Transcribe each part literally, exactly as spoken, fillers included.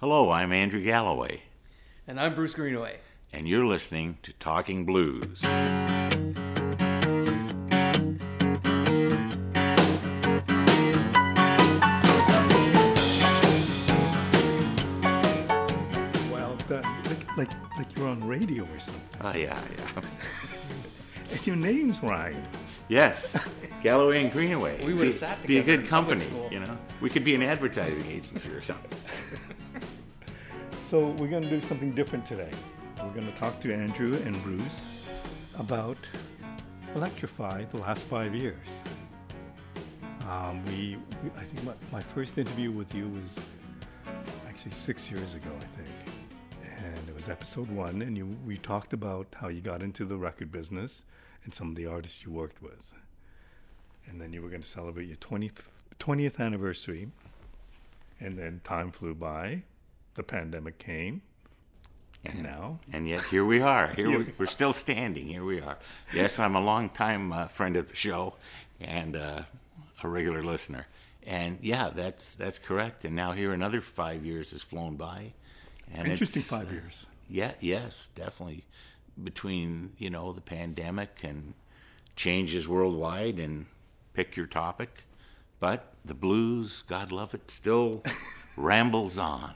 Hello, I'm Andrew Galloway. And I'm Bruce Greenaway. And you're listening to Talking Blues. Well, that, like, like like you're on radio or something. Oh, yeah, yeah. And your name's right. Yes, Galloway and Greenaway. We would have sat together. Be a good company, you know. We could be an advertising agency or something. So we're going to do something different today. We're going to talk to Andrew and Bruce about Electro-Fi the last five years. Um, we, we, I think my, my first interview with you was actually six years ago, I think. And it was episode one, and you, we talked about how you got into the record business and some of the artists you worked with. And then you were going to celebrate your twentieth, twentieth anniversary. And then time flew by. The pandemic came. And, and now? And yet here we are. Here, here we, we're still standing. Here we are. Yes, I'm a longtime uh, friend of the show and uh, a regular listener. And yeah, that's that's correct. And now here another five years has flown by. And interesting five years. Uh, yeah, yes, definitely. Between, you know, the pandemic and changes worldwide and pick your topic. But the blues, God love it, still rambles on.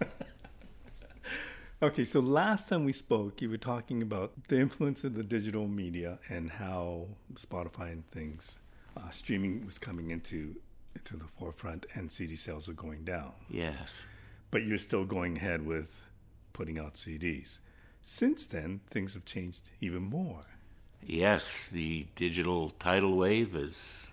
Okay, so last time we spoke, you were talking about the influence of the digital media and how Spotify and things, uh, streaming was coming into, into the forefront and C D sales were going down. Yes. But you're still going ahead with putting out C Ds. Since then, things have changed even more. Yes, the digital tidal wave is,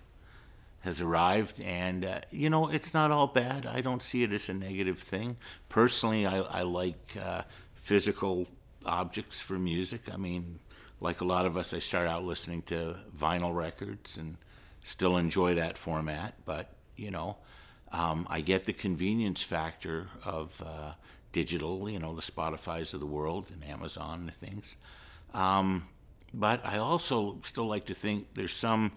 has arrived, and, uh, you know, it's not all bad. I don't see it as a negative thing. Personally, I, I like uh, physical objects for music. I mean, like a lot of us, I start out listening to vinyl records and still enjoy that format, but, you know, um, I get the convenience factor of uh, digital, you know, the Spotify's of the world and Amazon and things. Um, but I also still like to think there's some,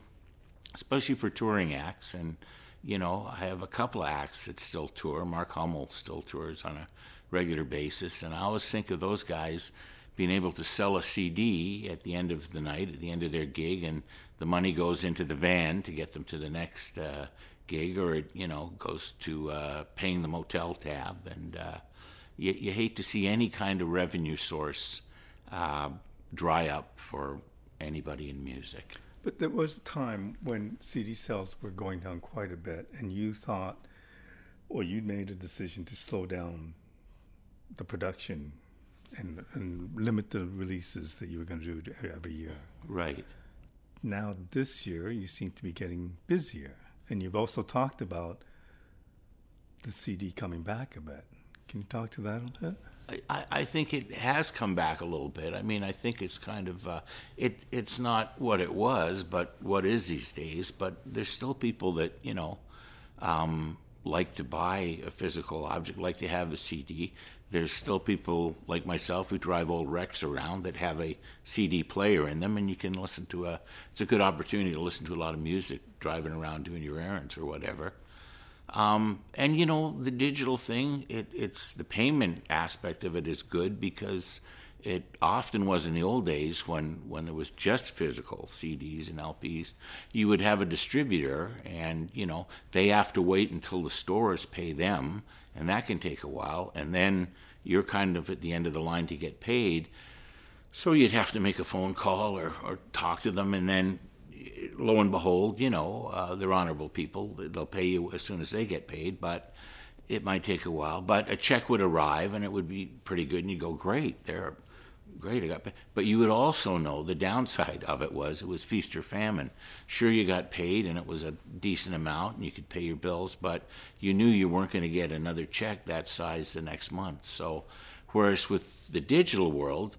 especially for touring acts, and, you know, I have a couple of acts that still tour. Mark Hummel still tours on a regular basis, and I always think of those guys being able to sell a C D at the end of the night, at the end of their gig, and the money goes into the van to get them to the next uh, gig, or it, you know, goes to uh, paying the motel tab, and uh, you, you hate to see any kind of revenue source uh, dry up for anybody in music. But there was a time when C D sales were going down quite a bit, and you thought, or you made a decision to slow down the production and, and limit the releases that you were going to do every year. Right. Now this year, you seem to be getting busier, and you've also talked about the C D coming back a bit. Can you talk to that a bit? I, I think it has come back a little bit. I mean, I think it's kind of, uh, it. it's not what it was, but what is these days. But there's still people that, you know, um, like to buy a physical object, like to have a C D. There's still people like myself who drive old wrecks around that have a C D player in them, and you can listen to a, it's a good opportunity to listen to a lot of music driving around doing your errands or whatever. Um, and, you know, the digital thing, it, it's the payment aspect of it is good because it often was in the old days when, when there was just physical C Ds and L Ps, you would have a distributor and, you know, they have to wait until the stores pay them, and that can take a while, and then you're kind of at the end of the line to get paid. So you'd have to make a phone call or, or talk to them, and then lo and behold, you know, uh, they're honorable people. They'll pay you as soon as they get paid, but it might take a while. But a check would arrive, and it would be pretty good, and you go, great, they're great. I got paid. But you would also know the downside of it was it was feast or famine. Sure, you got paid, and it was a decent amount, and you could pay your bills, but you knew you weren't going to get another check that size the next month. So whereas with the digital world,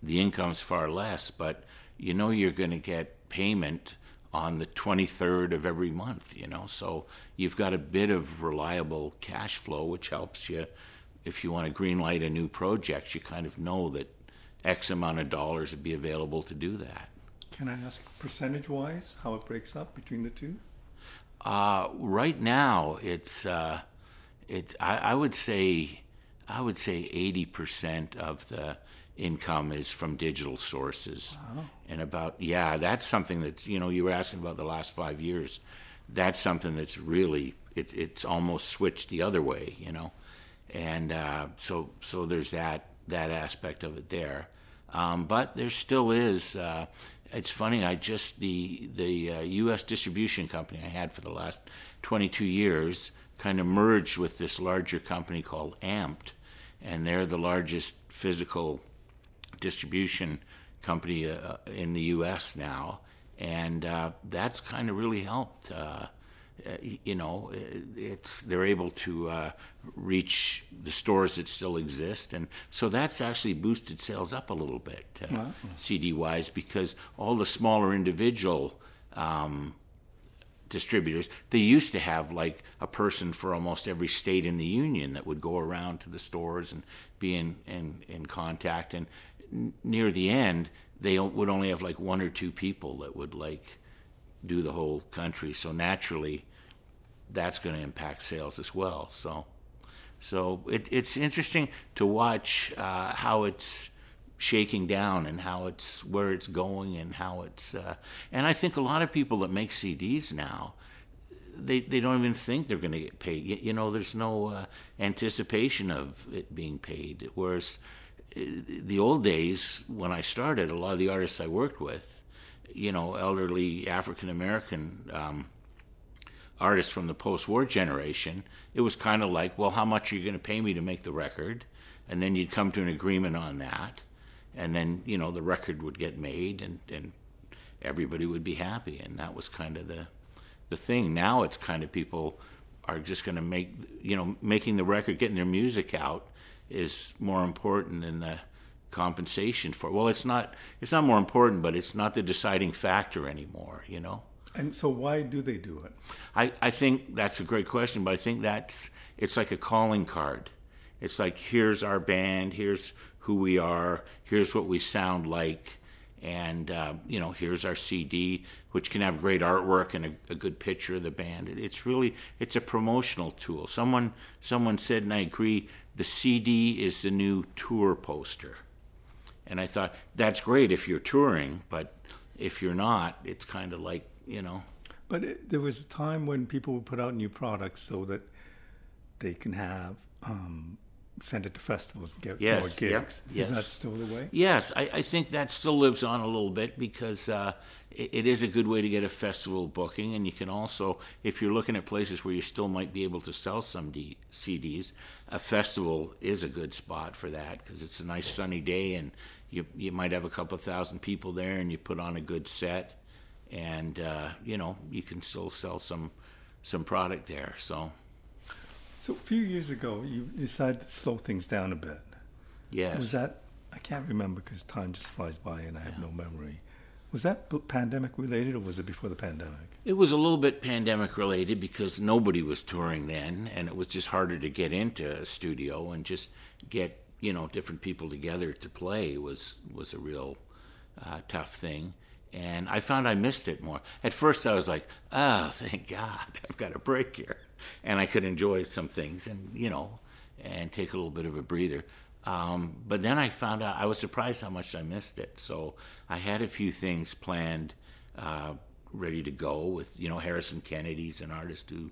the income's far less, but you know you're going to get payment on the twenty-third of every month, you know, so you've got a bit of reliable cash flow, which helps you if you want to green light a new project. You kind of know that X amount of dollars would be available to do that. Can I ask percentage wise how it breaks up between the two? Uh, right now it's uh, it's I, I would say I would say eighty percent of the income is from digital sources. Wow. And about, yeah, that's something that's, you know, you were asking about the last five years. That's something that's really, it, it's almost switched the other way, you know. And uh, so so there's that that aspect of it there. Um, but there still is, uh, it's funny, I just, the, the uh, U S distribution company I had for the last twenty-two years kind of merged with this larger company called Amped. And they're the largest physical distribution company uh, in the U S now. And uh, that's kind of really helped. Uh, you know, it's they're able to uh, reach the stores that still exist. And so that's actually boosted sales up a little bit, uh, wow. C D-wise, because all the smaller individual um, distributors, they used to have like a person for almost every state in the union that would go around to the stores and be in, in, in contact. And n- near the end, they would only have like one or two people that would like do the whole country. So naturally, that's going to impact sales as well. So, so it, it's interesting to watch uh, how it's shaking down and how it's where it's going and how it's. Uh, and I think a lot of people that make C Ds now, they they don't even think they're going to get paid. You, you know, there's no uh, anticipation of it being paid. Whereas the old days when I started, a lot of the artists I worked with, you know, elderly African American um, artists from the post-war generation, it was kind of like, well, how much are you going to pay me to make the record? And then you'd come to an agreement on that, and then, you know, the record would get made, and, and everybody would be happy, and that was kind of the the thing. Now it's kind of people are just going to make, you know, making the record, getting their music out is more important than the compensation for it. Well, it's not it's not more important, but it's not the deciding factor anymore, you know? And so why do they do it? I, I think that's a great question, but I think that's, it's like a calling card. It's like, here's our band, here's who we are, here's what we sound like, and, uh, you know, here's our C D, which can have great artwork and a, a good picture of the band. It, it's really, it's a promotional tool. Someone, someone said, and I agree, the C D is the new tour poster. And I thought, that's great if you're touring, but if you're not, it's kind of like, you know. But it, there was a time when people would put out new products so that they can have, um, send it to festivals and get yes, more gigs. Yep, yes. Is that still the way? Yes, I, I think that still lives on a little bit because uh, it, it is a good way to get a festival booking. And you can also, if you're looking at places where you still might be able to sell some D- C Ds, a festival is a good spot for that because it's a nice sunny day and You you might have a couple thousand people there, and you put on a good set, and uh, you know you can still sell some some product there. So, so a few years ago, you decided to slow things down a bit. Yes. Was that? I can't remember because time just flies by, and I have yeah. no memory. Was that pandemic related, or was it before the pandemic? It was a little bit pandemic related because nobody was touring then, and it was just harder to get into a studio and just get, you know, different people together to play was was a real uh, tough thing. And I found I missed it more. At first I was like, oh, thank God, I've got a break here. And I could enjoy some things and, you know, and take a little bit of a breather. Um, but then I found out, I was surprised how much I missed it. So I had a few things planned, uh, ready to go with, you know, Harrison Kennedy's an artist who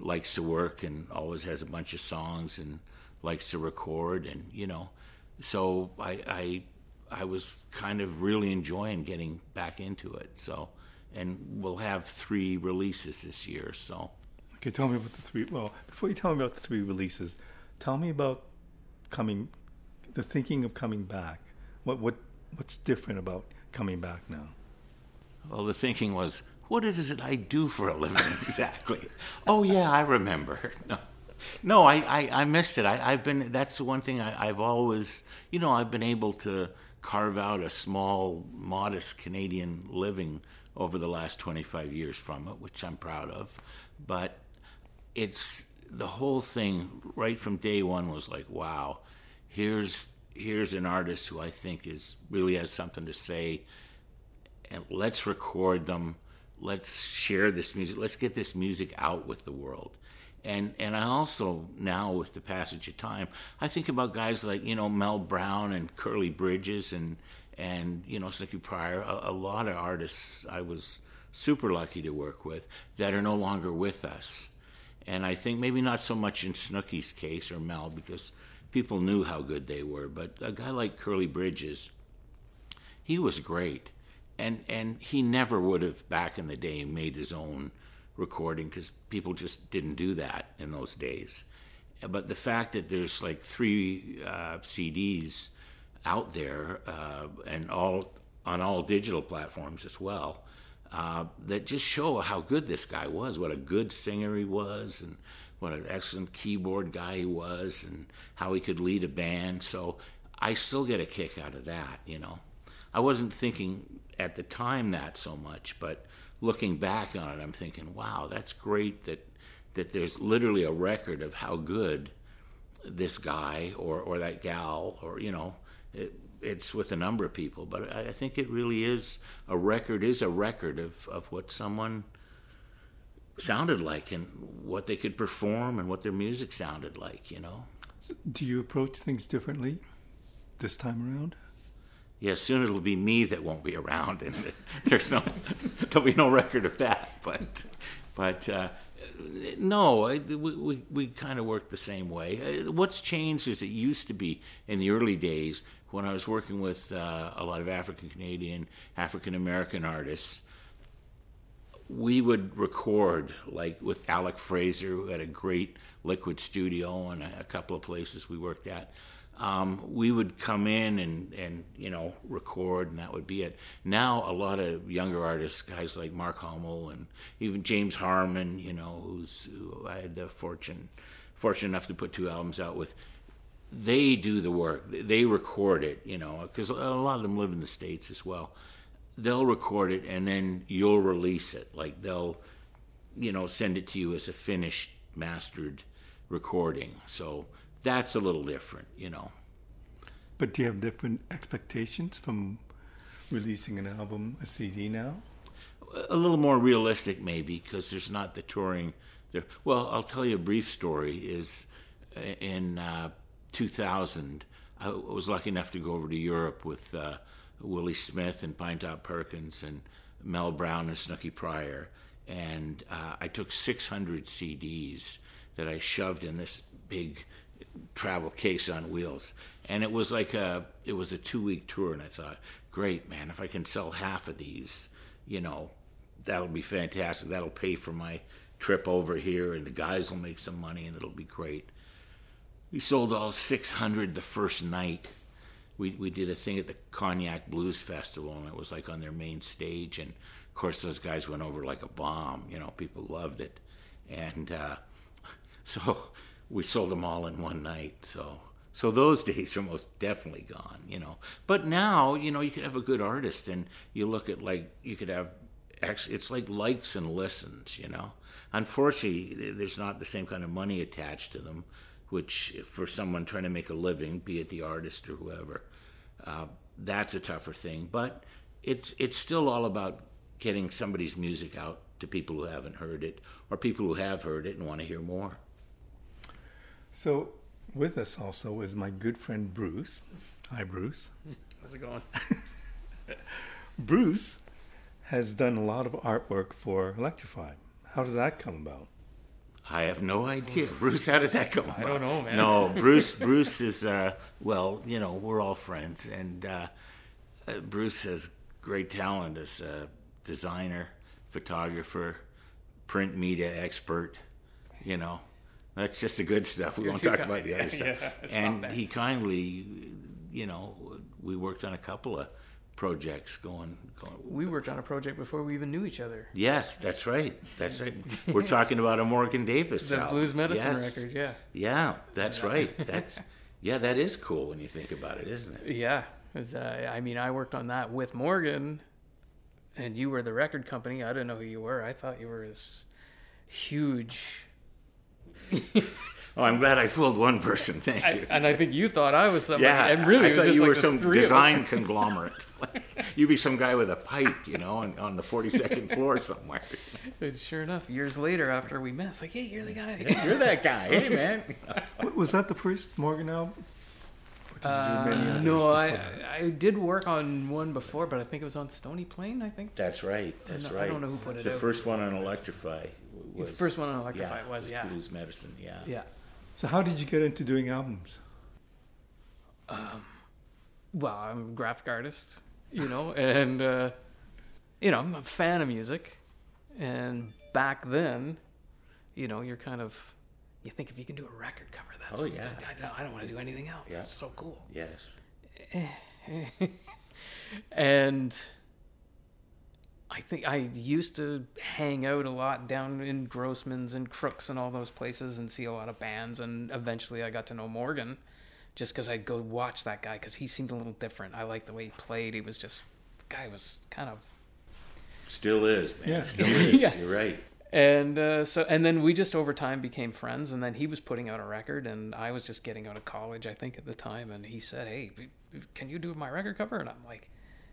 likes to work and always has a bunch of songs and likes to record, and you know, so I, I I was kind of really enjoying getting back into it. So, and we'll have three releases this year. So, okay, tell me about the three. Well, before you tell me about the three releases, tell me about coming, the thinking of coming back. What what what's different about coming back now? Well, the thinking was, what is it I do for a living exactly? Oh yeah, I remember. No. No, I, I, I missed it. I, I've been, that's the one thing I, I've always, you know, I've been able to carve out a small, modest Canadian living over the last twenty-five years from it, which I'm proud of. But it's, the whole thing right from day one was like, wow, here's here's an artist who I think is really has something to say, and let's record them, let's share this music, let's get this music out with the world. And and I also, now with the passage of time, I think about guys like, you know, Mel Brown and Curly Bridges and, and you know, Snooky Pryor, a, a lot of artists I was super lucky to work with that are no longer with us. And I think maybe not so much in Snooky's case or Mel, because people knew how good they were, but a guy like Curly Bridges, he was great. And and he never would have, back in the day, made his own recording, because people just didn't do that in those days. But the fact that there's like three uh, C Ds out there uh, and all on all digital platforms as well, uh, that just show how good this guy was, what a good singer he was, and what an excellent keyboard guy he was, and how he could lead a band. So I still get a kick out of that, you know. I wasn't thinking at the time that so much, but looking back on it, I'm thinking, wow, that's great that that there's literally a record of how good this guy or, or that gal, or, you know, it, it's with a number of people. But I, I think it really is, a record is a record of, of what someone sounded like and what they could perform and what their music sounded like, you know. Do you approach things differently this time around? Yeah, soon it'll be me that won't be around, and there's no, there'll be no record of that. But, but uh, no, I, we we, we kind of work the same way. What's changed is it used to be in the early days when I was working with uh, a lot of African Canadian, African American artists. We would record, like with Alec Fraser, who had a great Liquid studio and a, a couple of places we worked at. Um, we would come in and, and, you know, record, and that would be it. Now, a lot of younger artists, guys like Mark Hummel and even James Harmon, you know, who's, who I had the fortune, fortunate enough to put two albums out with, they do the work. They record it, you know, because a lot of them live in the States as well. They'll record it, and then you'll release it. Like, they'll, you know, send it to you as a finished, mastered recording. So that's a little different, you know. But do you have different expectations from releasing an album, a C D now? A little more realistic, maybe, because there's not the touring there. Well, I'll tell you a brief story. Is in uh, two thousand, I was lucky enough to go over to Europe with uh, Willie Smith and Pine Top Perkins and Mel Brown and Snooky Pryor. And uh, I took six hundred C Ds that I shoved in this big travel case on wheels, and it was like a it was a two-week tour, and I thought, great, man, if I can sell half of these, you know, that'll be fantastic. That'll pay for my trip over here, and the guys will make some money, and it'll be great. We sold all six hundred the first night. We we did a thing at the Cognac Blues Festival, and it was like on their main stage, and of course those guys went over like a bomb, you know, people loved it. And uh so we sold them all in one night, so so those days are most definitely gone, you know. But now, you know, you could have a good artist, and you look at, like, you could have, actually, it's like likes and listens, you know. Unfortunately, there's not the same kind of money attached to them, which for someone trying to make a living, be it the artist or whoever, uh, that's a tougher thing. But it's it's still all about getting somebody's music out to people who haven't heard it, or people who have heard it and want to hear more. So with us also is my good friend Bruce. Hi, Bruce. How's it going? Bruce has done a lot of artwork for Electro-Fi. How did that come about? I have no idea. Bruce, how did that come about? I don't know, man. No, Bruce Bruce is, uh, well, you know, we're all friends. And uh, Bruce has great talent as a designer, photographer, print media expert, you know. That's just the good stuff. We You're won't talk kind. about the other stuff. Yeah, and he kindly, you know, we worked on a couple of projects going, going. We worked on a project before we even knew each other. Yes, that's right. That's right. We're talking about a Morgan Davis the album. The Blues Medicine yes. record, yeah. Yeah, that's yeah. right. That's yeah, that is cool when you think about it, isn't it? Yeah. Uh, I mean, I worked on that with Morgan, and you were the record company. I didn't know who you were. I thought you were this huge... Oh, I'm glad I fooled one person. Thank you. I, and I think you thought I was somebody. Yeah, and really, I it was thought just you like were some design conglomerate. Like, you'd be some guy with a pipe, you know, on, on the forty-second floor somewhere. And sure enough, years later, after we met, it's like, hey, you're the guy. Yeah, you're that guy. Hey, man. Was that the first Morgan album? Uh, no, I, I did work on one before, but I think it was on Stony Plain, I think. That's right, that's no, right. I don't know who put it out. The first one on Electro-Fi was... The first one on Electro-Fi yeah, was, was, yeah. Blues Medicine, yeah. Yeah. So how did you get into doing albums? Um, well, I'm a graphic artist, you know, and, uh, you know, I'm a fan of music. And back then, you know, you're kind of... You think if you can do a record cover, that's... Oh, yeah. I, I don't want to do anything else. Yeah. That's so cool. Yes. And I think I used to hang out a lot down in Grossman's and Crook's and all those places and see a lot of bands. And eventually I got to know Morgan just because I'd go watch that guy because he seemed a little different. I liked the way he played. He was just... The guy was kind of... Still is, man. Yeah. Still is. Yeah. You're right. And uh, so, and then we just over time became friends, and then he was putting out a record, and I was just getting out of college, I think, at the time, and he said, hey, can you do my record cover? And I'm like,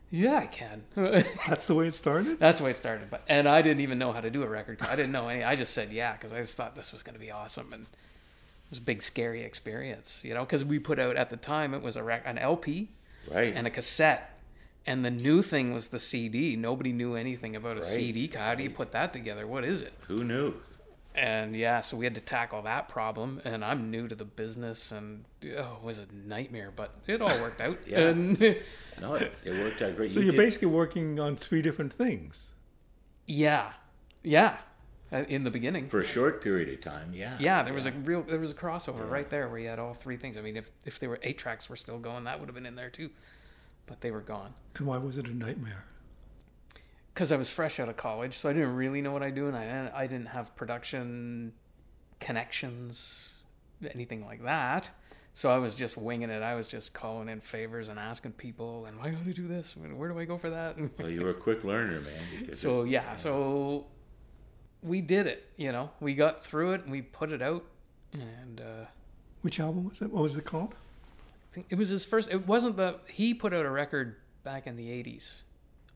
yeah, I can. That's the way it started? That's the way it started. But And I didn't even know how to do a record cover. I didn't know any. I just said yeah, because I just thought this was going to be awesome, and it was a big, scary experience, you know, because we put out, at the time, it was a rec- an L P right. and a cassette. And the new thing was the C D. Nobody knew anything about a right, C D. How do you put that together? What is it? Who knew? And yeah, so we had to tackle that problem. And I'm new to the business, and oh, it was a nightmare. But it all worked out. Yeah. And no, it, it worked out great. So you you're did. basically working on three different things. Yeah, yeah. In the beginning, for a short period of time, yeah. Yeah, there yeah. was a real there was a crossover yeah. right there where you had all three things. I mean, if if there were eight tracks were still going, that would have been in there too. But they were gone. And why was it a nightmare? Because I was fresh out of college, so I didn't really know what I do, and I, I didn't have production connections, anything like that. So I was just winging it. I was just calling in favors and asking people, and why do I do this? Where do I go for that? Well, you were a quick learner, man. So, it, yeah. yeah, so we did it, you know. We got through it, and we put it out. And uh, which album was it? What was it called? It was his first, it wasn't the, he put out a record back in the eighties,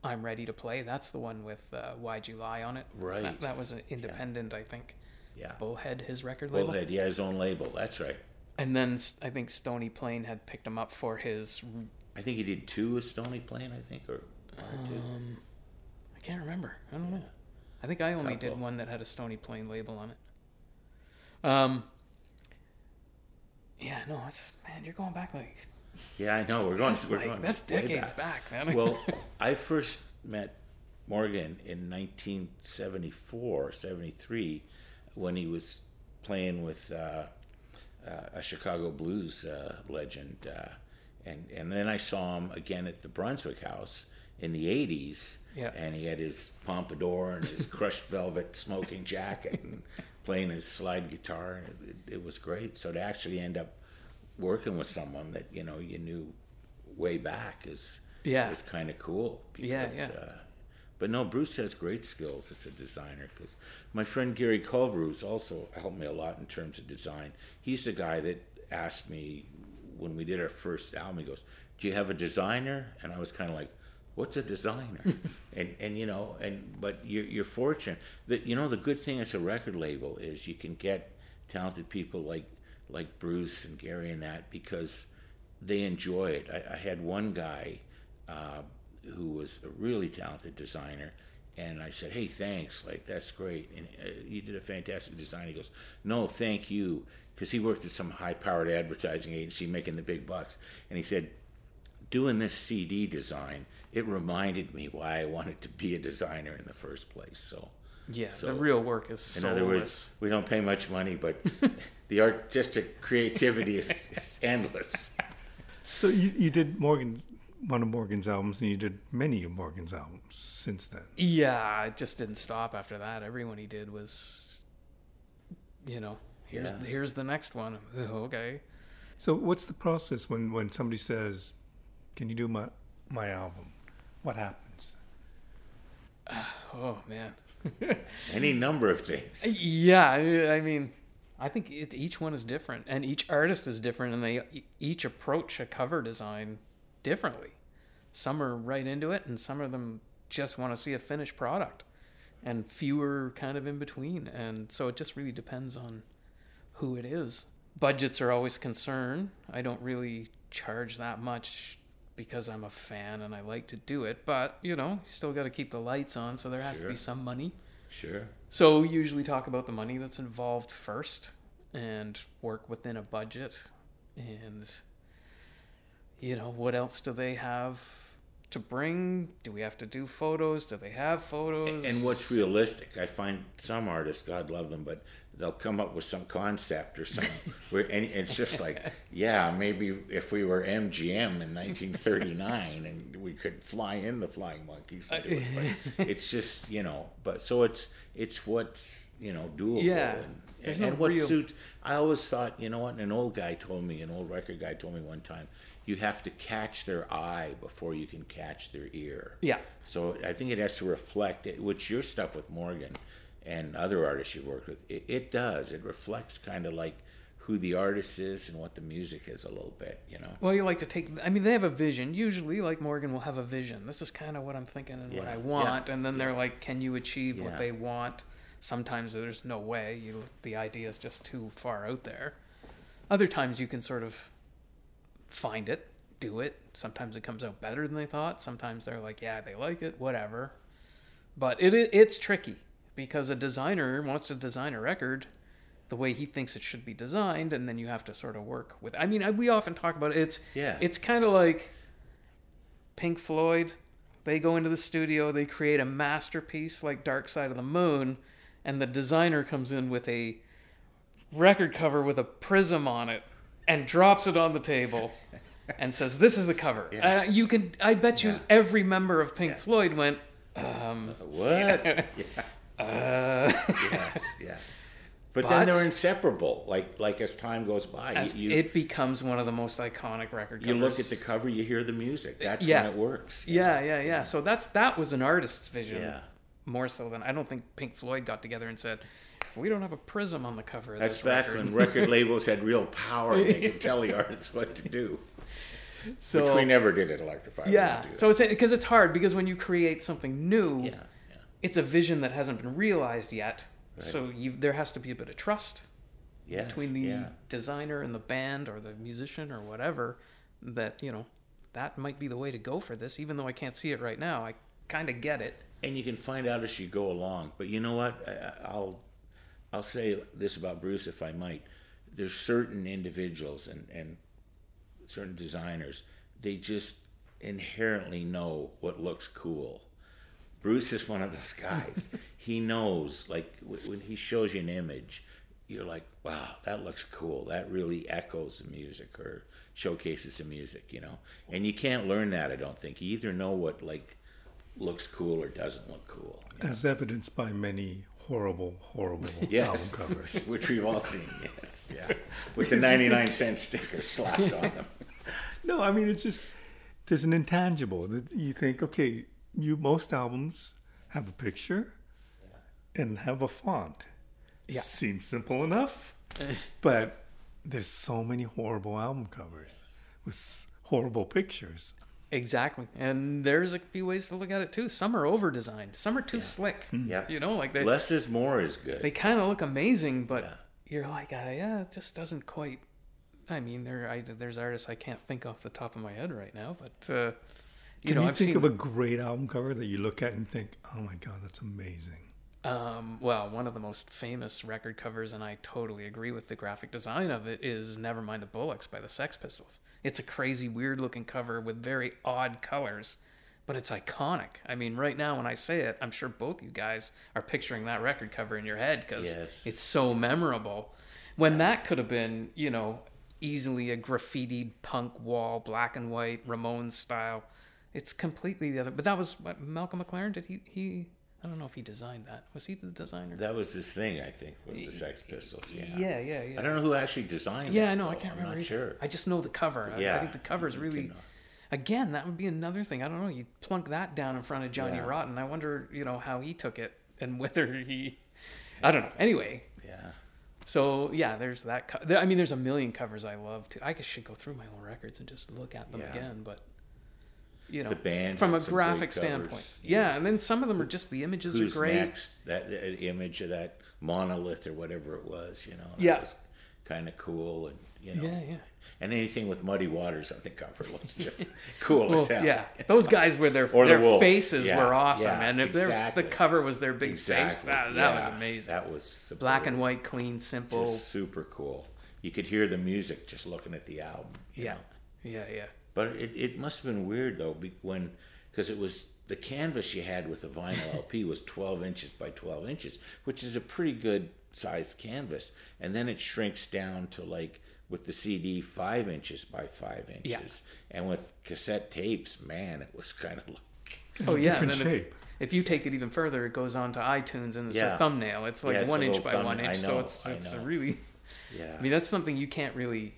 I'm Ready to Play. That's the one with uh, Why'd You Lie on it. Right. That, that was an independent, yeah. I think. Yeah. Bullhead, his record label. Bullhead, yeah, his own label. That's right. And then I think Stony Plain had picked him up for his... I think he did two with Stony Plain, I think, or one or two. Um, I can't remember. I don't yeah. know. I think I only Couple. did one that had a Stony Plain label on it. Um... Yeah, no, it's, man, you're going back like... Yeah, I know, we're going... That's, we're like, going that's decades back. back, man. Well, I first met Morgan in nineteen seventy-four, seventy-three, when he was playing with uh, uh, a Chicago blues uh, legend. Uh, and, and then I saw him again at the Brunswick House in the eighties, yeah. and he had his pompadour and his crushed velvet smoking jacket and... playing his slide guitar, it, it was great. So to actually end up working with someone that you know you knew way back is yeah. is kind of cool. Because, yeah, yeah. Uh, but no, Bruce has great skills as a designer. Because my friend Gary Culver's also helped me a lot in terms of design. He's the guy that asked me when we did our first album. He goes, "Do you have a designer?" And I was kind of like, what's a designer? and and you know and but you're, you're fortunate that you know the good thing as a record label is you can get talented people like like Bruce and Gary and that because they enjoy it. I, I had one guy uh, who was a really talented designer, and I said, "Hey, thanks, like that's great, and uh, you did a fantastic design." He goes, "No, thank you," because he worked at some high-powered advertising agency making the big bucks, and he said, "Doing this C D design, it reminded me why I wanted to be a designer in the first place." So, yeah, so, the real work is soulless. In other words, we don't pay much money, but the artistic creativity is, is endless. So you, you did Morgan, one of Morgan's albums, and you did many of Morgan's albums since then. Yeah, it just didn't stop after that. Everyone he did was, you know, here's yeah. here's the next one. Okay. So what's the process when, when somebody says, "Can you do my my album?" What happens? Uh, oh, man. Any number of things. Yeah, I mean, I think it, each one is different, and each artist is different, and they each approach a cover design differently. Some are right into it, and some of them just want to see a finished product, and fewer kind of in between. And so it just really depends on who it is. Budgets are always a concern. I don't really charge that much because I'm a fan and I like to do it, but you know, you still got to keep the lights on, so there has sure. to be some money. Sure. So we usually talk about the money that's involved first and work within a budget, and you know, what else do they have to bring? Do we have to do photos? Do they have photos? And what's realistic? I find some artists, God love them, but they'll come up with some concept or something. where, and it's just like, yeah, maybe if we were M G M in nineteen thirty-nine and we could fly in the Flying Monkeys and do it. But it's just, you know, but so it's it's what's, you know, doable. Yeah. And, and, no and what real... suits. I always thought, you know what, an old guy told me, an old record guy told me one time, you have to catch their eye before you can catch their ear. Yeah. So I think it has to reflect it, which your stuff with Morgan and other artists you've worked with, it, it does. It reflects kind of like who the artist is and what the music is a little bit, you know? Well, you like to take, I mean, they have a vision. Usually, like Morgan will have a vision. This is kind of what I'm thinking and yeah. what I want. Yeah. And then yeah. they're like, can you achieve yeah. what they want? Sometimes there's no way. You, the idea is just too far out there. Other times you can sort of find it, do it. Sometimes it comes out better than they thought. Sometimes they're like, yeah, they like it, whatever. But it, it it's tricky because a designer wants to design a record the way he thinks it should be designed, and then you have to sort of work with. I mean, I, we often talk about it. It's yeah. It's kind of like Pink Floyd. They go into the studio, they create a masterpiece like Dark Side of the Moon, and the designer comes in with a record cover with a prism on it and drops it on the table and says, this is the cover. Yeah. Uh, you can, I bet you yeah. every member of Pink yeah. Floyd went, um... What? Yeah. Uh... Yes, yeah. But, but then they're inseparable, like like as time goes by. As you, it becomes one of the most iconic record covers. You look at the cover, you hear the music. That's yeah. when it works. Yeah, yeah, yeah, yeah. So that's that was an artist's vision. Yeah. More so than, I don't think Pink Floyd got together and said, we don't have a prism on the cover of That's this record. That's back when record labels had real power and they could tell the artists what to do. So, which we never did at Electro-Fi. Yeah, so it's because it's hard, because when you create something new, yeah, yeah. it's a vision that hasn't been realized yet. Right. So you, there has to be a bit of trust yeah, between the yeah. designer and the band or the musician or whatever, that, you know, that might be the way to go for this. Even though I can't see it right now, I kind of get it. And you can find out as you go along. But you know what? I, I'll... I'll say this about Bruce, if I might. There's certain individuals and, and certain designers, they just inherently know what looks cool. Bruce is one of those guys. He knows, like, when he shows you an image, you're like, wow, that looks cool. That really echoes the music or showcases the music, you know? And you can't learn that, I don't think. You either know what, like, looks cool or doesn't look cool. As know? Evidenced by many horrible, horrible yes. album covers. Which we've all seen, yes. Yeah. With the ninety-nine cent sticker slapped on them. No, I mean, it's just, there's an intangible that you think, okay, you most albums have a picture and have a font. Yeah. Seems simple enough, but there's so many horrible album covers with horrible pictures. Exactly. And there's a few ways to look at it too. Some are over designed, some are too yeah. slick. Yeah. You know, like they, less is more is good. They kind of look amazing, but yeah. you're like, uh, yeah, it just doesn't quite. I mean, there I, there's artists I can't think off the top of my head right now, but uh, you Can know, you I've think seen... of a great album cover that you look at and think, oh my God, that's amazing. Um, well, one of the most famous record covers, and I totally agree with the graphic design of it, is Nevermind the Bollocks by the Sex Pistols. It's a crazy, weird-looking cover with very odd colors, but it's iconic. I mean, right now when I say it, I'm sure both you guys are picturing that record cover in your head because yes. it's so memorable. When yeah. that could have been, you know, easily a graffitied punk wall, black and white, Ramones style. It's completely the other... But that was what Malcolm McLaren did. He... he I don't know if he designed that. Was he the designer? That was his thing, I think, was the Sex Pistols. Yeah, yeah, yeah. yeah. I don't know who actually designed it. Yeah, I know. I can't I'm remember. I'm not sure. I just know the cover. Yeah. I think the cover is really... Again, that would be another thing. I don't know. You plunk that down in front of Johnny yeah. Rotten. I wonder, you know, how he took it and whether he... I don't know. Anyway. Yeah. So yeah, there's that. Co- there, I mean, there's a million covers I love too. I should go through my old records and just look at them yeah. again, but you know, the band from a graphic standpoint, yeah. yeah. And then some of them are just the images Who's are great. Next? That, that image of that monolith or whatever it was, you know, that yeah. was kind of cool, and you know, yeah, yeah. And anything with Muddy Waters on the cover looks just cool well, as hell. Yeah, those guys were their or their the faces yeah, were awesome, yeah, and if exactly. the cover was their big exactly. face, that, that yeah, was amazing. That was superb. Black and white, clean, simple, just super cool. You could hear the music just looking at the album. You yeah, know? yeah, yeah. But it it must have been weird though, when because it was the canvas you had with the vinyl L P was twelve inches by twelve inches, which is a pretty good size canvas, and then it shrinks down to like. With the C D, five inches by five inches, yeah. and with cassette tapes, man, it was kind of like oh yeah, different and then shape. If, if you take it even further, it goes on to iTunes and it's yeah. a thumbnail. It's like yeah, it's one inch by thumb- one inch, I know, so it's it's really yeah. I mean, that's something you can't really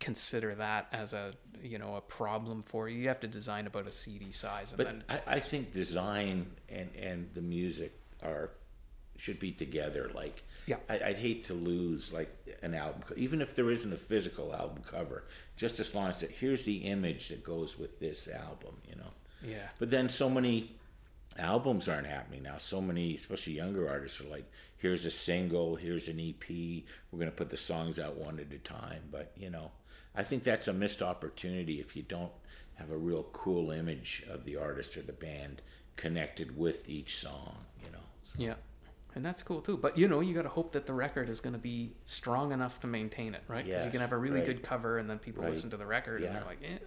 consider that as a you know a problem for you. You have to design about a C D size. And but then... I, I think design and and the music are should be together, like. Yeah, I'd hate to lose like an album, even if there isn't a physical album cover. Just as long as it, here's the image that goes with this album, you know. Yeah. But then so many albums aren't happening now. So many, especially younger artists, are like, here's a single, here's an E P. We're gonna put the songs out one at a time. But you know, I think that's a missed opportunity if you don't have a real cool image of the artist or the band connected with each song, you know. So. Yeah. And that's cool too. But you know, you got to hope that the record is going to be strong enough to maintain it, right? Because yes, you can have a really right. good cover and then people right. listen to the record yeah. and they're like, eh,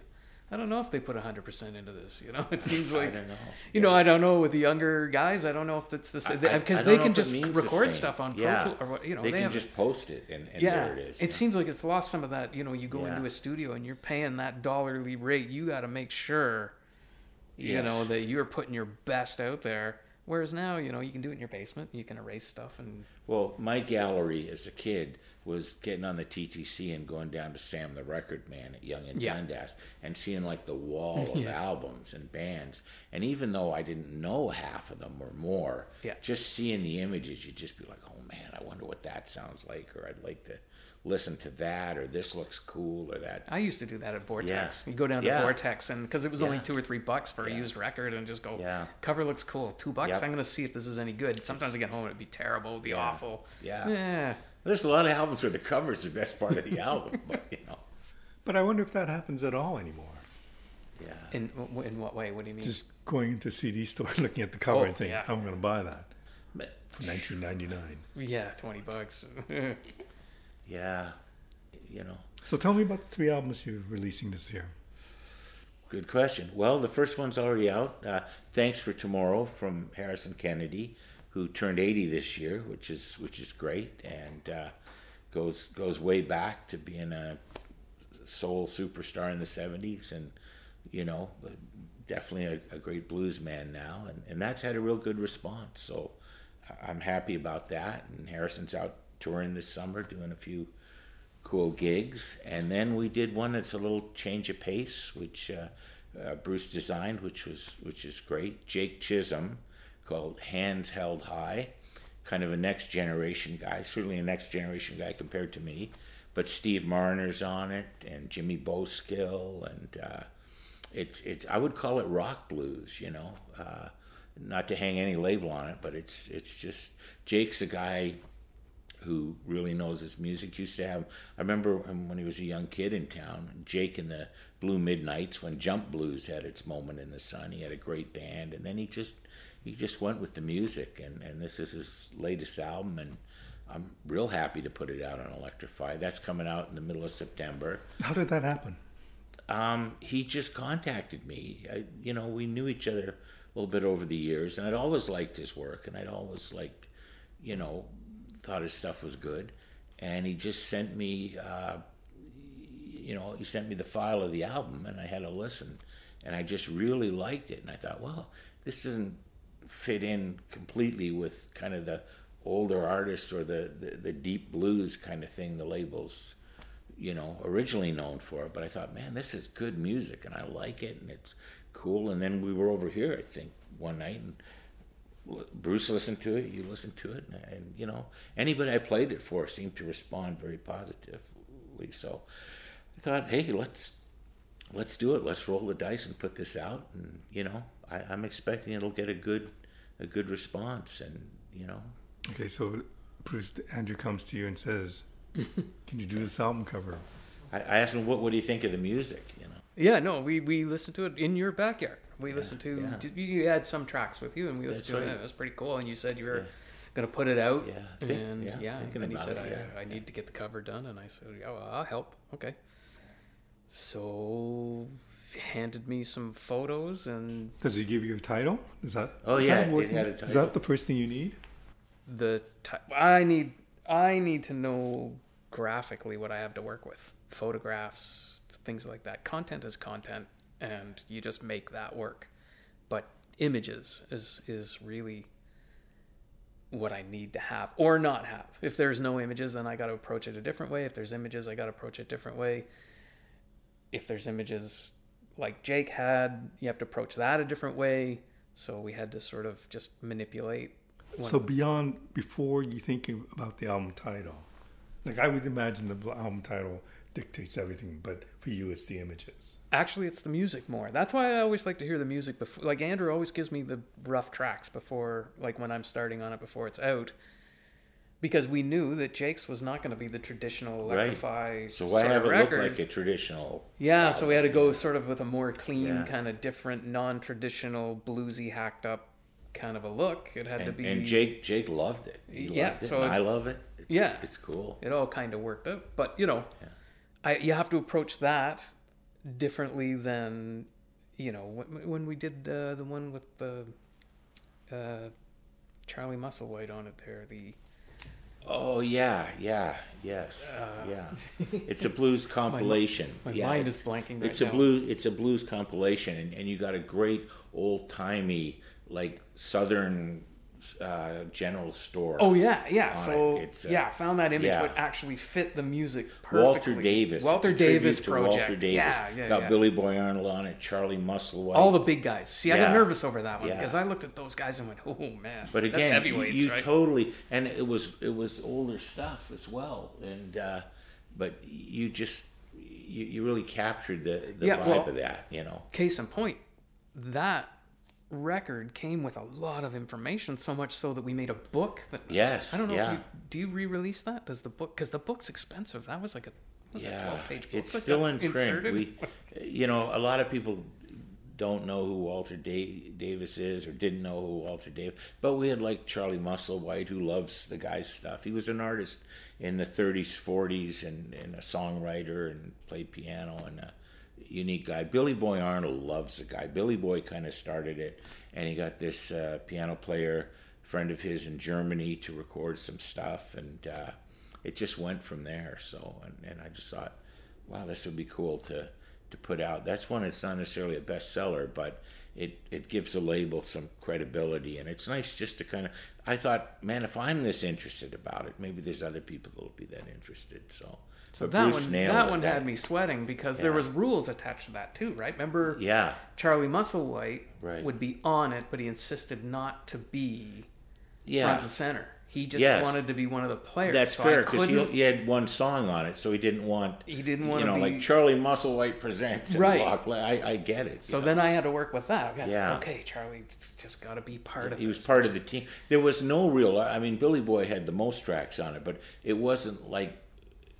I don't know if they put one hundred percent into this. You know, it seems like, I don't know. you yeah. know, I don't know with the younger guys. I don't know if it's the same. Because they can just record the stuff on yeah. Pro Tools or what, you know. They, they can have, just post it and, and yeah, there it is. It know? seems like it's lost some of that. You know, you go yeah. into a studio and you're paying that dollarly rate. You got to make sure, yes. you know, that you're putting your best out there. Whereas now, you know, you can do it in your basement. You can erase stuff and... Well, my gallery as a kid was getting on the T T C and going down to Sam the Record Man at Young and yeah. Dundas and seeing like the wall of yeah. albums and bands. And even though I didn't know half of them or more, yeah. just seeing the images, you'd just be like, oh man, I wonder what that sounds like, or I'd like to listen to that, or this looks cool, or that. I used to do that at Vortex. Yeah. You go down to yeah. Vortex, and because it was yeah. only two or three bucks for yeah. a used record, and just go, yeah. cover looks cool, two bucks, yep. I'm going to see if this is any good. Sometimes I get home, it'd be terrible, it'd be yeah. awful. Yeah. yeah. There's a lot of albums where the cover's the best part of the album, but you know. But I wonder if that happens at all anymore. Yeah. In, in what way? What do you mean? Just going into a C D store, looking at the cover oh, and thinking, yeah. I'm going to buy that. But, for nineteen ninety-nine. Yeah, twenty bucks. Yeah, you know. So tell me about the three albums you're releasing this year. Good question. Well, the first one's already out. Uh, Thanks for Tomorrow from Harrison Kennedy, who turned eighty this year, which is which is great, and uh, goes goes way back to being a soul superstar in the seventies, and you know, definitely a, a great blues man now, and, and that's had a real good response. So I'm happy about that, and Harrison's out touring this summer, doing a few cool gigs. And then we did one that's a little change of pace, which uh, uh, Bruce designed, which was which is great. Jake Chisholm, called Hands Held High, kind of a next generation guy, certainly a next generation guy compared to me, but Steve Marner's on it, and Jimmy Boskill, and uh, it's it's I would call it rock blues, you know, uh, not to hang any label on it, but it's it's just Jake's a guy who really knows his music. Used to have, I remember when he was a young kid in town, Jake and the Blue Midnights, when Jump Blues had its moment in the sun. He had a great band, and then he just he just went with the music, and, and this is his latest album, and I'm real happy to put it out on Electro-Fi. That's coming out in the middle of September. How did that happen? Um, he just contacted me. I, you know, we knew each other a little bit over the years, and I'd always liked his work, and I'd always liked, you know, thought his stuff was good, and he just sent me, uh, you know, he sent me the file of the album, and I had a listen, and I just really liked it, and I thought, well, this doesn't fit in completely with kind of the older artists or the, the, the deep blues kind of thing the label's, you know, originally known for, but I thought, man, this is good music, and I like it, and it's cool, and then we were over here, I think, one night, and Bruce listened to it, you listened to it, and, and you know, anybody I played it for seemed to respond very positively. So I thought, hey, let's let's do it. Let's roll the dice and put this out. And you know, I, I'm expecting it'll get a good a good response. And you know. Okay, so Bruce, Andrew comes to you and says, "Can you do this album cover?" I, I asked him, "What what do you think of the music?" You know. Yeah, no, we we listened to it in your backyard. We yeah, listened to yeah. did, you had some tracks with you, and we listened That's to right. it. And it was pretty cool. And you said you were yeah. going to put it out. Yeah, I think, and yeah, yeah and he said, it, I, yeah. "I need to get the cover done," and I said, "Yeah, well, I'll help." Okay. So handed me some photos and. Does he give you a title? Is that? Oh is yeah, that what, it had a title. Is that the first thing you need? The ti- I need I need to know graphically what I have to work with. Photographs. Things like that. Content is content, and you just make that work. But images is is really what I need to have or not have. If there's no images, then I got to approach it a different way. If there's images, I got to approach it a different way. If there's images like Jake had, you have to approach that a different way. So we had to sort of just manipulate. So beyond, before you think about the album title, like I would imagine the album title dictates everything, but for you it's the images. Actually, it's the music more. That's why I always like to hear the music before. Like Andrew always gives me the rough tracks before, like when I'm starting on it before it's out, because we knew that Jake's was not going to be the traditional Electro-Fi. Right. So why have it look like a traditional? Yeah, album. So we had to go sort of with a more clean, yeah. kind of different, non-traditional, bluesy, hacked up kind of a look. It had and, to be. And Jake, Jake loved it. He yeah, loved it, so it, I love it. It's, yeah, it's cool. It all kind of worked out, but you know. Yeah. I, you have to approach that differently than, you know, when, when we did the the one with the uh, Charlie Musselwhite on it there. The oh yeah, yeah, yes, uh, yeah. It's a blues compilation. my my yeah, mind is blanking. Right it's now. a blue. It's a blues compilation, and, and you got a great old timey like southern. Uh, general store. Oh yeah, yeah. So it's, uh, yeah, found that image yeah. would actually fit the music perfectly. Walter Davis. Walter Davis project. Walter Davis. Yeah, yeah, got yeah. Billy Boy Arnold on it. Charlie Musselwhite. All the big guys. See, yeah. I got nervous over that one because yeah. I looked at those guys and went, "Oh man." But again, that's heavyweights, you, you right? totally, and it was it was older stuff as well, and uh, but you just you, you really captured the, the yeah, vibe well, of that, you know. Case in point, that. Record came with a lot of information, so much so that we made a book that yes I don't know yeah. if you, do you re-release that does the book because the book's expensive that was like a was yeah a twelve page book it's like still in print inserted. We you know a lot of people don't know who Walter da- Davis is or didn't know who Walter Davis but we had like Charlie Musselwhite who loves the guy's stuff. He was an artist in the thirties forties and, and a songwriter and played piano and a unique guy. Billy Boy Arnold loves the guy. Billy Boy kind of started it, and he got this uh, piano player friend of his in Germany to record some stuff, and uh, it just went from there. So, and, and I just thought, wow, this would be cool to, to put out. That's one that's not necessarily a bestseller, but it, it gives the label some credibility, and it's nice just to kind of, I thought, man, if I'm this interested about it, maybe there's other people that'll be that interested, so... So but that Bruce one, that one that. had me sweating because yeah. there was rules attached to that too, right? Remember, yeah. Charlie Musselwhite right. would be on it, but he insisted not to be yeah. front and center. He just yes. wanted to be one of the players. That's so fair because he, he had one song on it, so he didn't want he didn't want you know to be, like Charlie Musselwhite presents. Right, and Block, I, I get it. So then know? I had to work with that. I was yeah. like, okay, Charlie's just got to be part yeah, of. He was part of the team. There was no real. I mean, Billy Boy had the most tracks on it, but it wasn't like.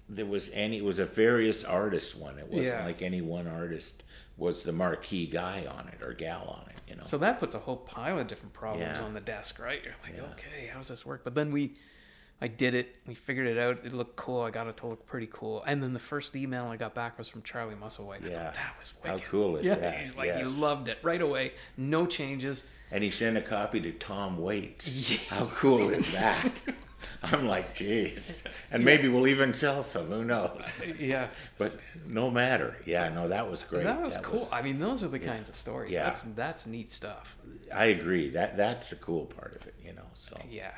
There was any. It was a various artists one. It wasn't yeah. like any one artist was the marquee guy on it or gal on it. You know. So that puts a whole pile of different problems yeah. on the desk, right? You're like, yeah. okay, how's this work? But then we, I did it. We figured it out. It looked cool. I got it to look pretty cool. And then the first email I got back was from Charlie Musselwhite. Yeah, I thought, that was wicked. How cool is yeah. that? He's like, yes. you loved it right away. No changes. And he sent a copy to Tom Waits. Yeah. How cool is that? I'm like, geez. And maybe we'll even sell some. Who knows? Yeah. But no matter. Yeah, no, that was great. That was that cool. Was, I mean, those are the yeah. kinds of stories. Yeah. That's, that's neat stuff. I agree. That That's the cool part of it, you know. So yeah.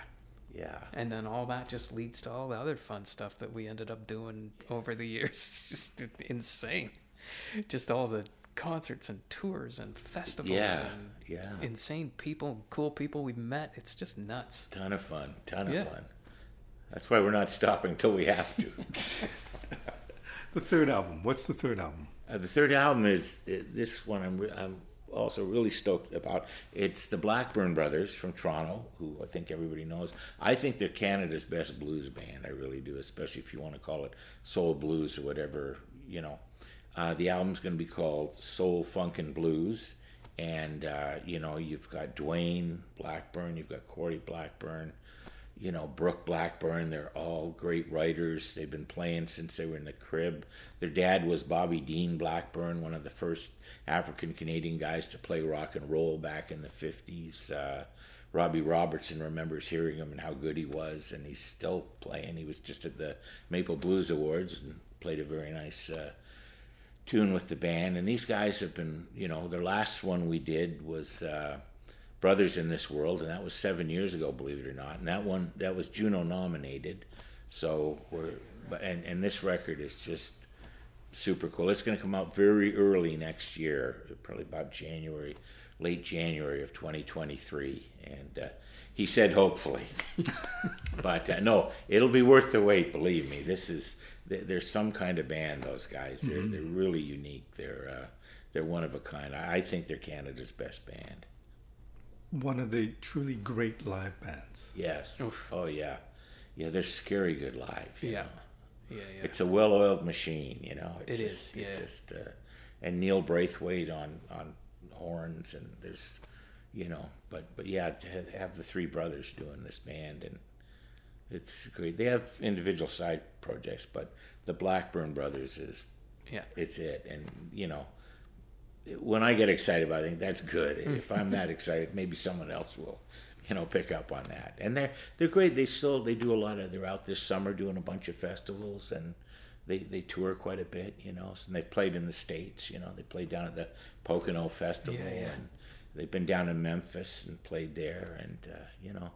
Yeah. And then all that just leads to all the other fun stuff that we ended up doing over the years. It's just insane. Just all the concerts and tours and festivals. Yeah, and yeah. Insane people, cool people we've met. It's just nuts. Ton of fun. Ton of yeah. fun. That's why we're not stopping until we have to. The third album. What's the third album? Uh, the third album is uh, this one. I'm re- I'm also really stoked about. It's the Blackburn Brothers from Toronto, who I think everybody knows. I think they're Canada's best blues band. I really do, especially if you want to call it soul blues or whatever. You know, uh, the album's going to be called Soul Funkin' Blues, and uh, you know, you've got Dwayne Blackburn, you've got Corey Blackburn. You know, Brooke Blackburn, they're all great writers. They've been playing since they were in the crib. Their dad was Bobby Dean Blackburn, one of the first African-Canadian guys to play rock and roll back in the fifties. Uh, Robbie Robertson remembers hearing him and how good he was, and he's still playing. He was just at the Maple Blues Awards and played a very nice uh, tune with the band. And these guys have been, you know, their last one we did was... Uh, Brothers in This World, and that was seven years ago, believe it or not. And that one, that was Juno nominated. So we're, and and this record is just super cool. It's going to come out very early next year, probably about January, late January of twenty twenty-three. And uh, he said, hopefully, but uh, no, it'll be worth the wait. Believe me, this is there's some kind of band. Those guys, they're mm-hmm. they're really unique. They're uh, they're one of a kind. I think they're Canada's best band. One of the truly great live bands. Yes. Oof. Oh, yeah. Yeah, they're scary good live. You yeah. know? yeah. Yeah, it's a well-oiled machine, you know. It, it just, is, yeah. It just, uh, and Neil Braithwaite on, on horns, and there's, you know, but, but yeah, to have the three brothers doing this band, and it's great. They have individual side projects, but the Blackburn Brothers is, yeah. it's it, and, you know, when I get excited about it, I think that's good. If I'm that excited, maybe someone else will, you know, pick up on that. And they're they're great. They still they do a lot of. They're out this summer doing a bunch of festivals, and they, they tour quite a bit, you know. And they've played in the States, you know. They played down at the Pocono Festival, yeah, yeah. and they've been down in Memphis and played there, and uh, you know,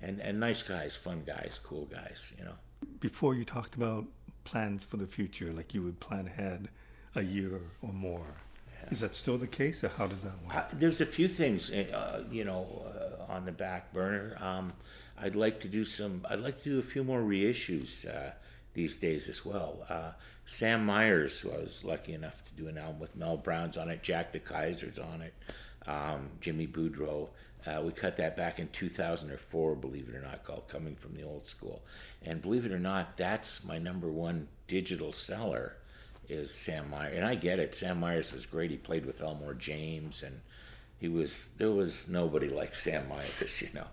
and and nice guys, fun guys, cool guys, you know. Before you talked about plans for the future, like you would plan ahead a year or more. Is that still the case, or how does that work? Uh, there's a few things, uh, you know, uh, on the back burner. Um, I'd like to do some. I'd like to do a few more reissues uh, these days as well. Uh, Sam Myers, who I was lucky enough to do an album with, Mel Brown's on it, Jack DeKaiser's on it, um, Jimmy Boudreau. Uh, we cut that back in two thousand four, believe it or not, called Coming From the Old School. And believe it or not, that's my number one digital seller. Is Sam Myers, and I get it. Sam Myers was great. He played with Elmore James, and he was there was nobody like Sam Myers, you know.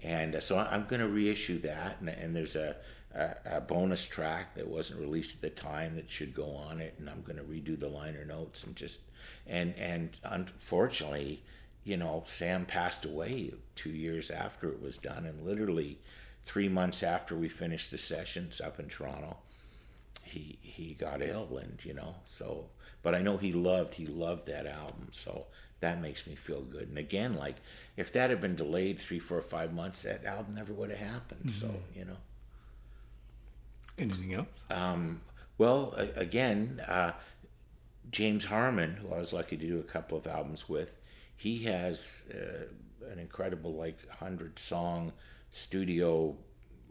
And uh, so I'm going to reissue that, and, and there's a, a, a bonus track that wasn't released at the time that should go on it, and I'm going to redo the liner notes and just and and unfortunately, you know, Sam passed away two years after it was done, and literally three months after we finished the sessions up in Toronto. He he got ill, and you know, so but I know he loved he loved that album, so that makes me feel good. And again, like if that had been delayed three, four, five months, that album never would have happened. Mm-hmm. So you know. Anything else? Um, well, a, again, uh, James Harmon, who I was lucky to do a couple of albums with, he has uh, an incredible like hundred song studio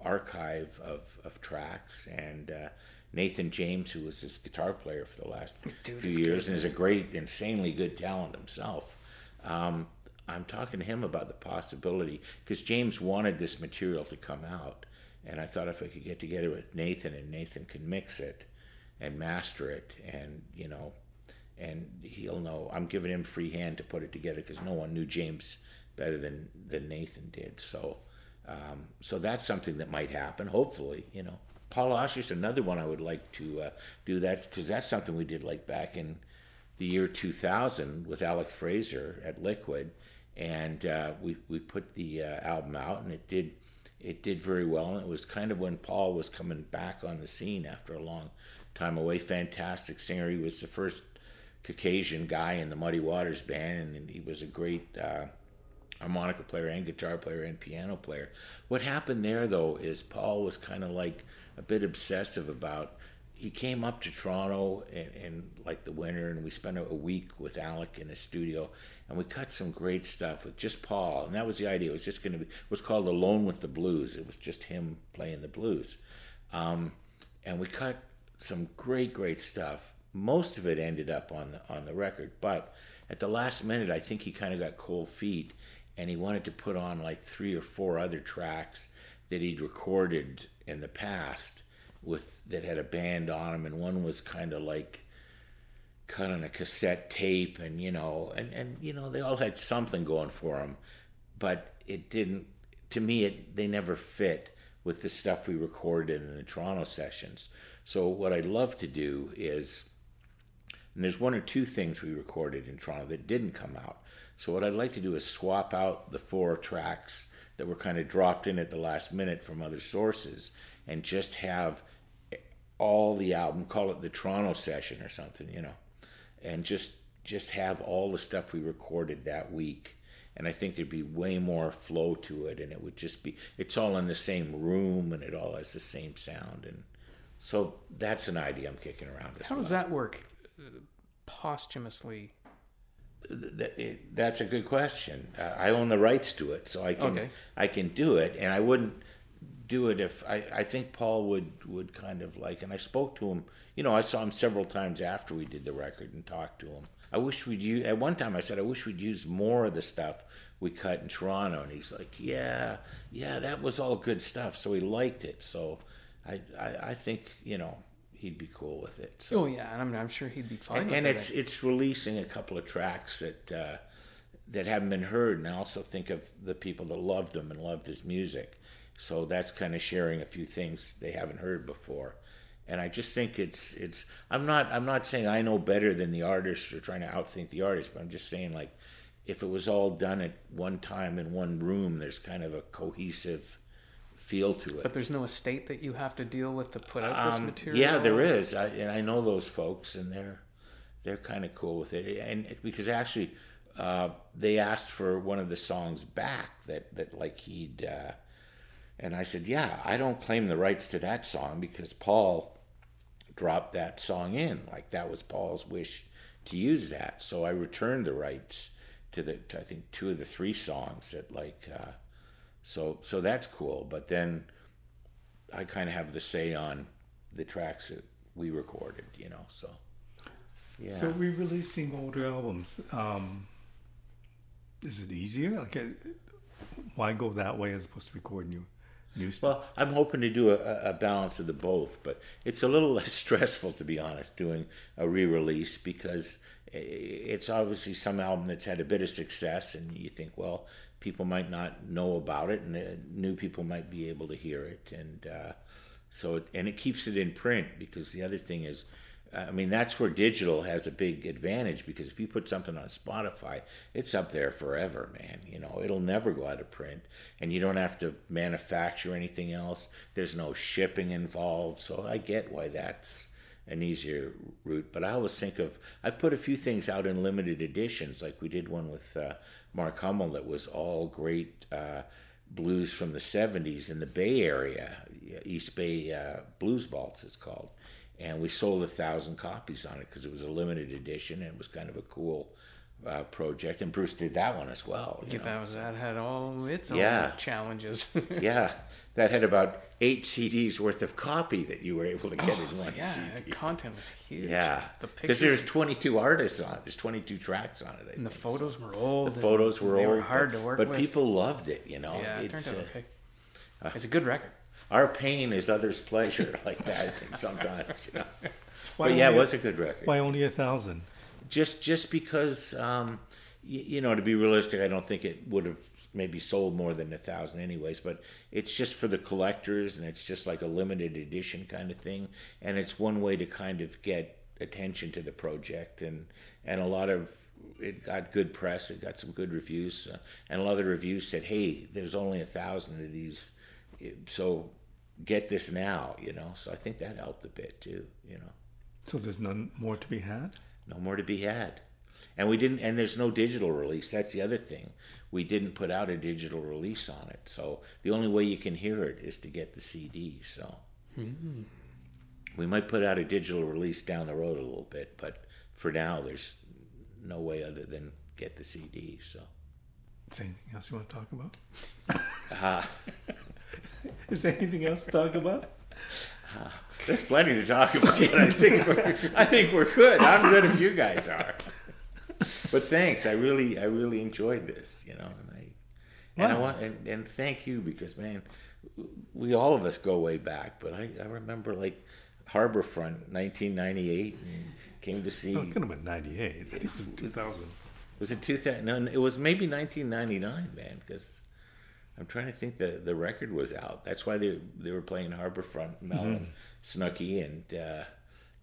archive of of tracks and. Uh, Nathan James, who was his guitar player for the last Dude, few years good. And is a great, insanely good talent himself. Um, I'm talking to him about the possibility, because James wanted this material to come out, and I thought if I could get together with Nathan, and Nathan can mix it and master it, and, you know, and he'll know. I'm giving him free hand to put it together, because no one knew James better than, than Nathan did. So, um, so that's something that might happen, hopefully, you know. Paul Osher's another one I would like to uh, do that, because that's something we did like back in the year two thousand with Alec Fraser at Liquid, and uh, we we put the uh, album out, and it did it did very well, and it was kind of when Paul was coming back on the scene after a long time away. Fantastic singer, he was the first Caucasian guy in the Muddy Waters band, and he was a great uh, harmonica player and guitar player and piano player. What happened there though is Paul was kind of like a bit obsessive about he came up to Toronto in, in like the winter, and we spent a week with Alec in his studio, and we cut some great stuff with just Paul. And that was the idea. It was just going to be, it was called Alone with the Blues. It was just him playing the blues. Um, and we cut some great, great stuff. Most of it ended up on the, on the record, but at the last minute, I think he kind of got cold feet, and he wanted to put on like three or four other tracks that he'd recorded in the past with, that had a band on them, and one was kind of like cut on a cassette tape, and you know, and, and you know, they all had something going for them, but it didn't, to me, it they never fit with the stuff we recorded in the Toronto sessions. So what I'd love to do is, and there's one or two things we recorded in Toronto that didn't come out. So what I'd like to do is swap out the four tracks that were kind of dropped in at the last minute from other sources, and just have all the album, call it the Toronto session or something, you know, and just just have all the stuff we recorded that week. And I think there'd be way more flow to it, and it would just be, it's all in the same room, and it all has the same sound. And so that's an idea I'm kicking around as well. How does that work posthumously? That's a good question. Uh, I own the rights to it, so I can okay. I can do it, and I wouldn't do it if I, I think Paul would, would kind of like. And I spoke to him. You know, I saw him several times after we did the record and talked to him. I wish we'd use, at one time I said I wish we'd use more of the stuff we cut in Toronto, and he's like, yeah, yeah, that was all good stuff. So he liked it. So I I, I think you know. He'd be cool with it. So. Oh yeah, and I'm, I'm sure he'd be fine. And, with and it. it's it's releasing a couple of tracks that uh, that haven't been heard, and I also think of the people that loved him and loved his music. So that's kind of sharing a few things they haven't heard before. And I just think it's it's. I'm not I'm not saying I know better than the artist or trying to outthink the artist, but I'm just saying, like, if it was all done at one time in one room, there's kind of a cohesive feel to it. But there's no estate that you have to deal with to put out um, this material? Yeah, there is. I, and I know those folks, and they're they're kind of cool with it. And because actually, uh, they asked for one of the songs back that, that like he'd... Uh, and I said, yeah, I don't claim the rights to that song because Paul dropped that song in. Like, that was Paul's wish to use that. So I returned the rights to, the to, I think, two of the three songs that, like... Uh, So so that's cool, but then I kind of have the say on the tracks that we recorded, you know, so, yeah. So re-releasing older albums, um, is it easier? Like, why go that way as opposed to recording new, new stuff? Well, I'm hoping to do a, a balance of the both, but it's a little less stressful, to be honest, doing a re-release, because it's obviously some album that's had a bit of success, and you think, well... people might not know about it, and new people might be able to hear it, and uh, so it, and it keeps it in print. Because the other thing is, I mean, that's where digital has a big advantage. Because if you put something on Spotify, it's up there forever, man. You know, it'll never go out of print, and you don't have to manufacture anything else. There's no shipping involved, so I get why that's an easier route. But I always think of, I put a few things out in limited editions, like we did one with. Uh, Mark Hummel that was all great uh, blues from the seventies in the Bay Area, East Bay uh, Blues Vaults it's called, and we sold a thousand copies on it because it was a limited edition, and it was kind of a cool uh, project, and Bruce did that one as well. You if know? That was that had all its yeah. own challenges. Yeah, that had about eight C Ds worth of copy that you were able to get oh, in one yeah, C D. Yeah, the content was huge. Yeah, because the there's twenty-two artists on it. There's twenty-two tracks on it. I and the photos so. were old. The photos were they old. They were hard but, to work but with. But people loved it, you know. Yeah, it it's, turned out okay. Uh, it's a good record. Our pain is others' pleasure, like that, I think, sometimes. You know? But yeah, it was a good record. Why only a thousand? Just just because, um, you, you know, to be realistic, I don't think it would have maybe sold more than a thousand anyways, but it's just for the collectors, and it's just like a limited edition kind of thing, and it's one way to kind of get attention to the project, and and a lot of it got good press, it got some good reviews, uh, and a lot of the reviews said, hey, there's only a thousand of these, so get this now, you know. So I think that helped a bit too, you know. So there's none more to be had? No more to be had. And we didn't, and there's no digital release. That's the other thing. We didn't put out a digital release on it. So the only way you can hear it is to get the C D. So, mm-hmm. We might put out a digital release down the road a little bit, but for now, there's no way other than get the C D. So, is there anything else you want to talk about? Uh, is there anything else to talk about? Uh, there's plenty to talk about. But I think we're, I think we're good. I'm good if you guys are. But thanks. I really, I really enjoyed this. You know, and I, wow. and I want, and, and thank you, because man, we all of us go way back. But I, I remember like Harborfront, nineteen ninety-eight, and came to see. Oh, it could have been ninety-eight. I think it was two thousand. Was it two thousand? No, it was maybe nineteen ninety-nine, man, because I'm trying to think the, the record was out. That's why they they were playing Harborfront, Mel mm-hmm. and Snooky, and, uh,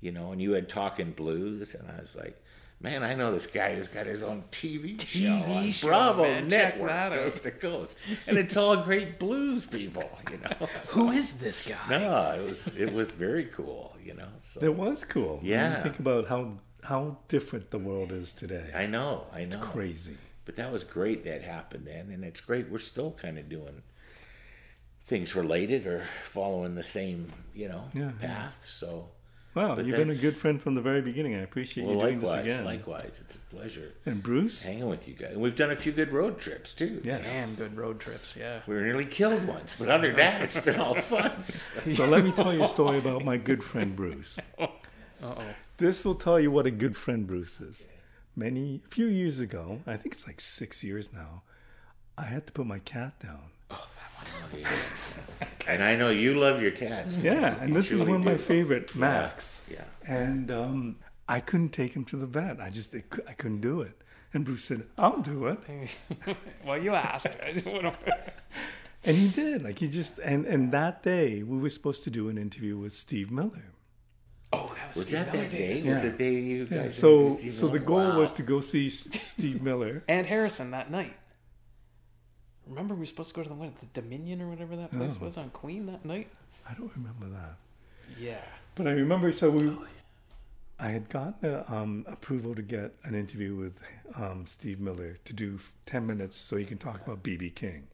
you know, and you had Talking Blues, and I was like, man, I know this guy who's got his own T V, T V show on show, Bravo man. Network, coast to coast. And it's all great blues people, you know. So, who is this guy? No, it was it was very cool, you know. So, it was cool. Yeah. When you think about how... how different the world is today. I know, I know. It's crazy. But that was great that happened then, and it's great we're still kind of doing things related or following the same, you know, yeah, path. Yeah. So, wow, you've been a good friend from the very beginning. I appreciate well, you doing likewise, this again. Likewise, it's a pleasure. And Bruce? Hanging with you guys. And we've done a few good road trips, too. Yes. Damn good road trips, yeah. We were nearly killed once, but other than that, it's been all fun. So let me tell you a story about my good friend, Bruce. Uh-oh. This will tell you what a good friend Bruce is. Many, a few years ago, I think it's like six years now, I had to put my cat down. Oh, that one. Oh, yes. And I know you love your cats. Yeah, and this is one of my favorite, Max. Yeah. yeah. And um, I couldn't take him to the vet. I just, I couldn't do it. And Bruce said, I'll do it. Well, you asked. And he did. Like he just, and, and that day, we were supposed to do an interview with Steve Miller. Oh, that was, was that that day? Yeah. Was the day you guys? Yeah. So, so the goal wow. was to go see Steve Miller and Harrison that night. Remember, we were supposed to go to the what, the Dominion or whatever that place oh. was on Queen that night. I don't remember that. Yeah, but I remember. So we, oh, yeah. I had gotten a, um, approval to get an interview with um, Steve Miller to do ten minutes, so he can talk about B B. King.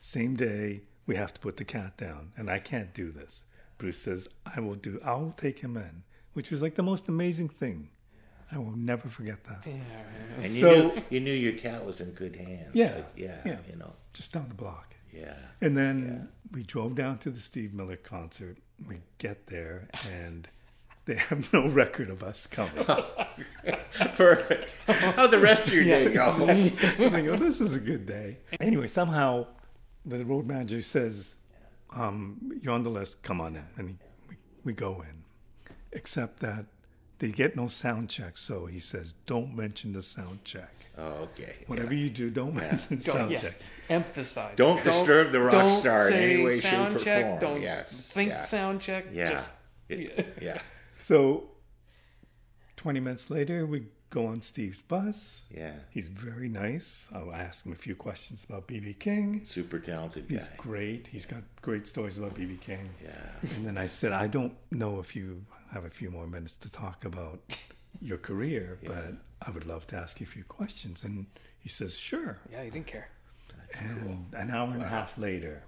Same day, we have to put the cat down, and I can't do this. Bruce says, I will do, I'll take him in, which was like the most amazing thing. I will never forget that. Yeah, right. And you, so, knew, you knew your cat was in good hands. Yeah, like, yeah. Yeah. You know. Just down the block. Yeah. And then yeah. we drove down to the Steve Miller concert. We get there and they have no record of us coming. Perfect. How'd the rest of your yeah, day go? Exactly. And they go, this is a good day. Anyway, somehow the road manager says, Um, you're on the list, come on in. And he, we, we go in. Except that they get no sound check, so he says, don't mention the sound check. Oh, okay. Whatever yeah. you do, don't yeah. mention the sound yes. check. Emphasize. Don't, don't disturb the rock don't star in any way, shape, or form. Don't yes. think yeah. sound check. Yeah. Just, it, yeah. yeah. So twenty minutes later, we go on Steve's bus. Yeah. He's very nice. I'll ask him a few questions about B B. King. Super talented guy. He's great. He's got great stories about B B. King. Yeah. And then I said, I don't know if you have a few more minutes to talk about your career, yeah. but I would love to ask you a few questions. And he says, sure. Yeah, he didn't care. That's and cool. an hour and wow. a half later,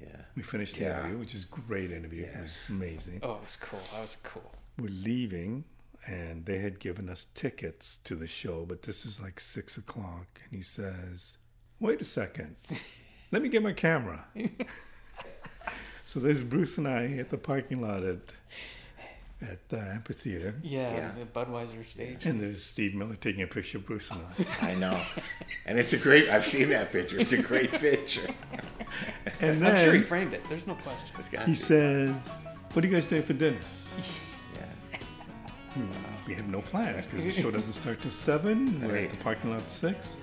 yeah, we finished the yeah. interview, which is a great interview. Yes. It was amazing. Oh, it was cool. That was cool. We're leaving. And they had given us tickets to the show, but this is like six o'clock. And he says, wait a second. Let me get my camera. So there's Bruce and I at the parking lot at, at the amphitheater. Yeah, yeah, the Budweiser stage. And there's Steve Miller taking a picture of Bruce and I. I know. And it's a great, I've seen that picture. It's a great picture. And then, I'm sure he framed it. There's no question. He says, what are you guys doing for dinner? We have no plans because the show doesn't start till seven. We're at the parking lot at six.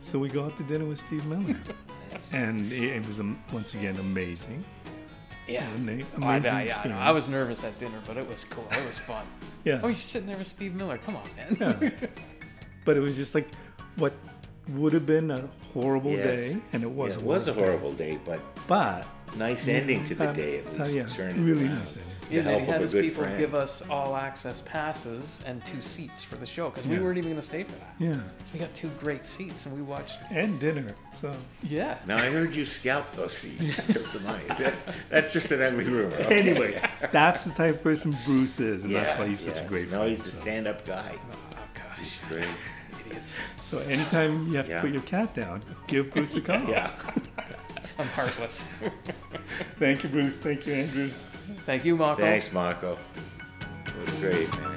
So we go out to dinner with Steve Miller. And it was, once again, amazing. Yeah. An amazing oh, I, I, experience. I, I, I was nervous at dinner, but it was cool. It was fun. Yeah. Oh, you're sitting there with Steve Miller. Come on, man. Yeah. But it was just like what would have been a horrible yes. day. And it was yeah, It was a horrible day, day but... But... nice ending to the um, day, at least. Uh, yeah, certainly. Really nice ending. Yeah, and he had his people friend. give us all access passes and two seats for the show, because yeah. we weren't even going to stay for that. Yeah. So we got two great seats, and we watched. And dinner. So. Yeah. Now, I heard you scalp those seats and took them out. That, that's just an ugly rumor. Okay. Anyway, that's the type of person Bruce is, and yeah, that's why he's yes. such a great no, friend. No, he's so. a stand-up guy. Oh, gosh. He's great. Idiots. So anytime you have yeah. to put your cat down, give Bruce a call. Yeah. I'm heartless. Thank you, Bruce. Thank you, Andrew. Thank you, Marco. Thanks, Marco. It was great, man.